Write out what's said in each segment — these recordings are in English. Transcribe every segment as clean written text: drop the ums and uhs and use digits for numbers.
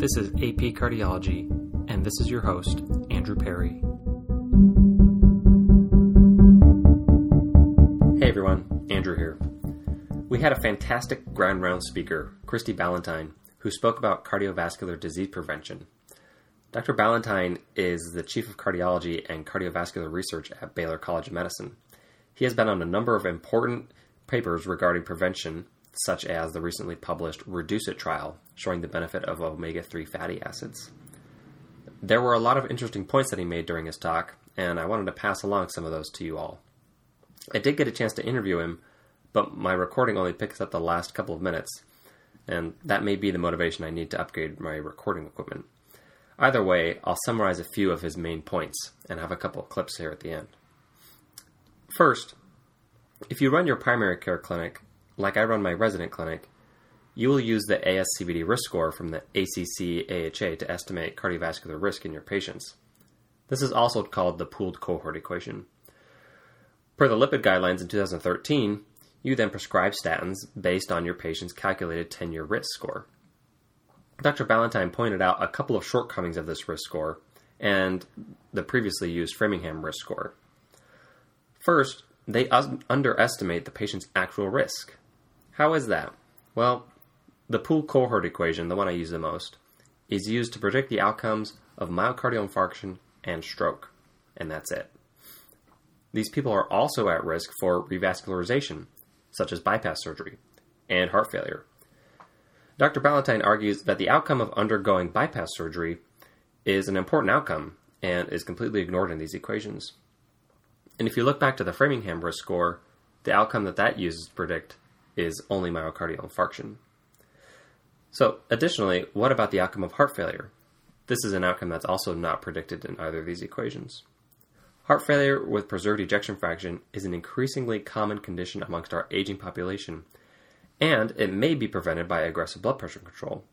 This is AP Cardiology, and this is your host, Andrew Perry. Hey everyone, Andrew here. We had a fantastic ground round speaker, Christie Ballantyne, who spoke about cardiovascular disease prevention. Dr. Ballantyne is the Chief of Cardiology and Cardiovascular Research at Baylor College of Medicine. He has been on a number of important papers regarding prevention, such as the recently published REDUCE-IT trial, showing the benefit of omega-3 fatty acids. There were a lot of interesting points that he made during his talk, and I wanted to pass along some of those to you all. I did get a chance to interview him, but my recording only picks up the last couple of minutes, and that may be the motivation I need to upgrade my recording equipment. Either way, I'll summarize a few of his main points, and have a couple of clips here at the end. First, if you run your primary care clinic, like I run my resident clinic, you will use the ASCVD risk score from the ACC AHA to estimate cardiovascular risk in your patients. This is also called the pooled cohort equation. Per the lipid guidelines in 2013, you then prescribe statins based on your patient's calculated 10-year risk score. Dr. Ballantyne pointed out a couple of shortcomings of this risk score and the previously used Framingham risk score. First, they underestimate the patient's actual risk. How is that? Well, the pooled cohort equation, the one I use the most, is used to predict the outcomes of myocardial infarction and stroke, and that's it. These people are also at risk for revascularization, such as bypass surgery, and heart failure. Dr. Ballantyne argues that the outcome of undergoing bypass surgery is an important outcome and is completely ignored in these equations. And if you look back to the Framingham risk score, the outcome that uses to predict is only myocardial infarction. So, additionally, what about the outcome of heart failure? This is an outcome that's also not predicted in either of these equations. Heart failure with preserved ejection fraction is an increasingly common condition amongst our aging population, and it may be prevented by aggressive blood pressure control.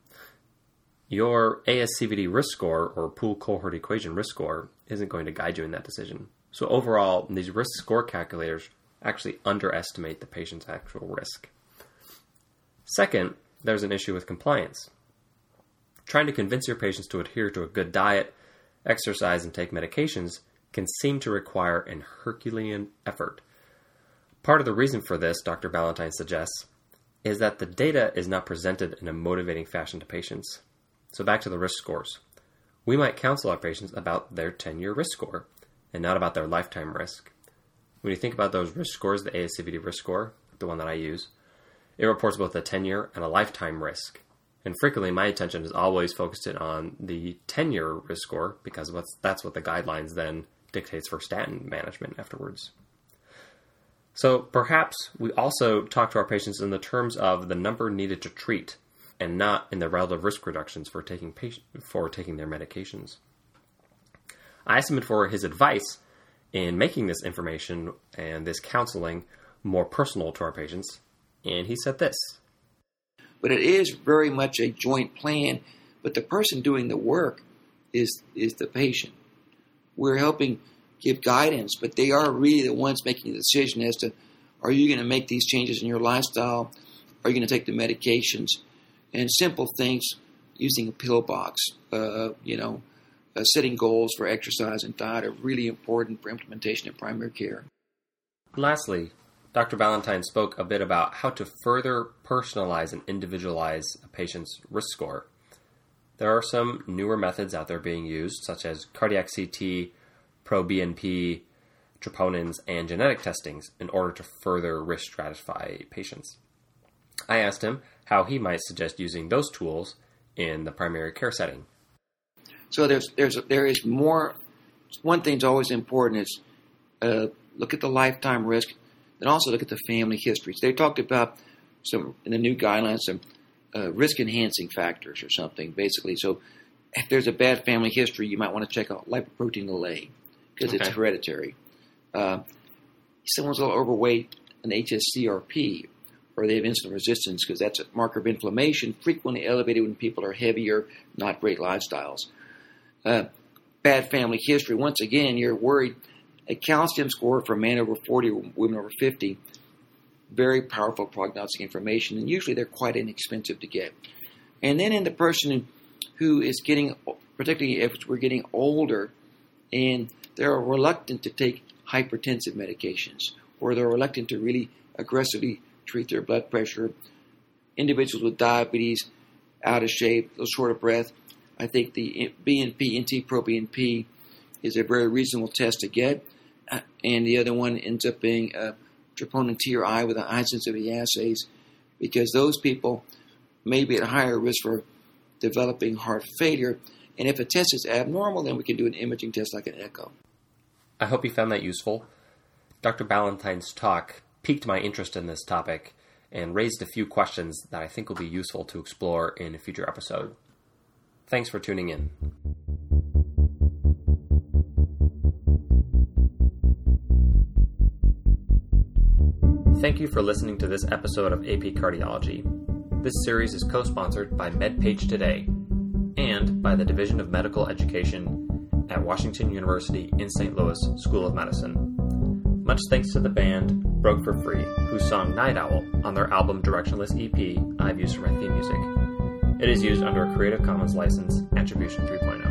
Your ASCVD risk score, or pooled cohort equation risk score, isn't going to guide you in that decision. So overall, these risk score calculators actually underestimate the patient's actual risk. Second, there's an issue with compliance. Trying to convince your patients to adhere to a good diet, exercise, and take medications can seem to require an Herculean effort. Part of the reason for this, Dr. Ballantyne suggests, is that the data is not presented in a motivating fashion to patients. So back to the risk scores. We might counsel our patients about their 10-year risk score and not about their lifetime risk. When you think about those risk scores, the ASCVD risk score, the one that I use, it reports both a 10-year and a lifetime risk. And frequently, my attention is always focused on the 10-year risk score because that's what the guidelines then dictates for statin management afterwards. So perhaps we also talk to our patients in the terms of the number needed to treat and not in the relative risk reductions for taking their medications. I asked him for his advice in making this information and this counseling more personal to our patients, and he said this. But it is very much a joint plan, but the person doing the work is the patient. We're helping give guidance, but they are really the ones making the decision as to, are you going to make these changes in your lifestyle? Are you going to take the medications? And simple things, using a pill box, setting goals for exercise and diet are really important for implementation in primary care. Lastly, Dr. Ballantyne spoke a bit about how to further personalize and individualize a patient's risk score. There are some newer methods out there being used, such as cardiac CT, proBNP, troponins, and genetic testings in order to further risk stratify patients. I asked him how he might suggest using those tools in the primary care setting. So there is more. One thing's always important is look at the lifetime risk, and also look at the family history. So they talked about some in the new guidelines some risk enhancing factors or something basically. So if there's a bad family history, you might want to check out lipoprotein a because it's hereditary. Someone's a little overweight, an HSCRP, or they have insulin resistance because that's a marker of inflammation, frequently elevated when people are heavier, not great lifestyles. Bad family history. Once again, you're worried. A calcium score for men over 40, women over 50, very powerful prognostic information, and usually they're quite inexpensive to get. And then in the person who is getting, particularly if we're getting older, and they're reluctant to take hypertensive medications, or they're reluctant to really aggressively treat their blood pressure. Individuals with diabetes, out of shape, a little short of breath, I think the BNP, NT-proBNP is a very reasonable test to get. And the other one ends up being troponin T or I with the high sensitivity assays, because those people may be at higher risk for developing heart failure. And if a test is abnormal, then we can do an imaging test like an echo. I hope you found that useful. Dr. Ballantyne's talk piqued my interest in this topic and raised a few questions that I think will be useful to explore in a future episode. Thanks for tuning in. Thank you for listening to this episode of AP Cardiology. This series is co-sponsored by MedPage Today and by the Division of Medical Education at Washington University in St. Louis School of Medicine. Much thanks to the band Broke for Free, whose song Night Owl on their album Directionless EP I've used for my theme music. It is used under a Creative Commons license, Attribution 3.0.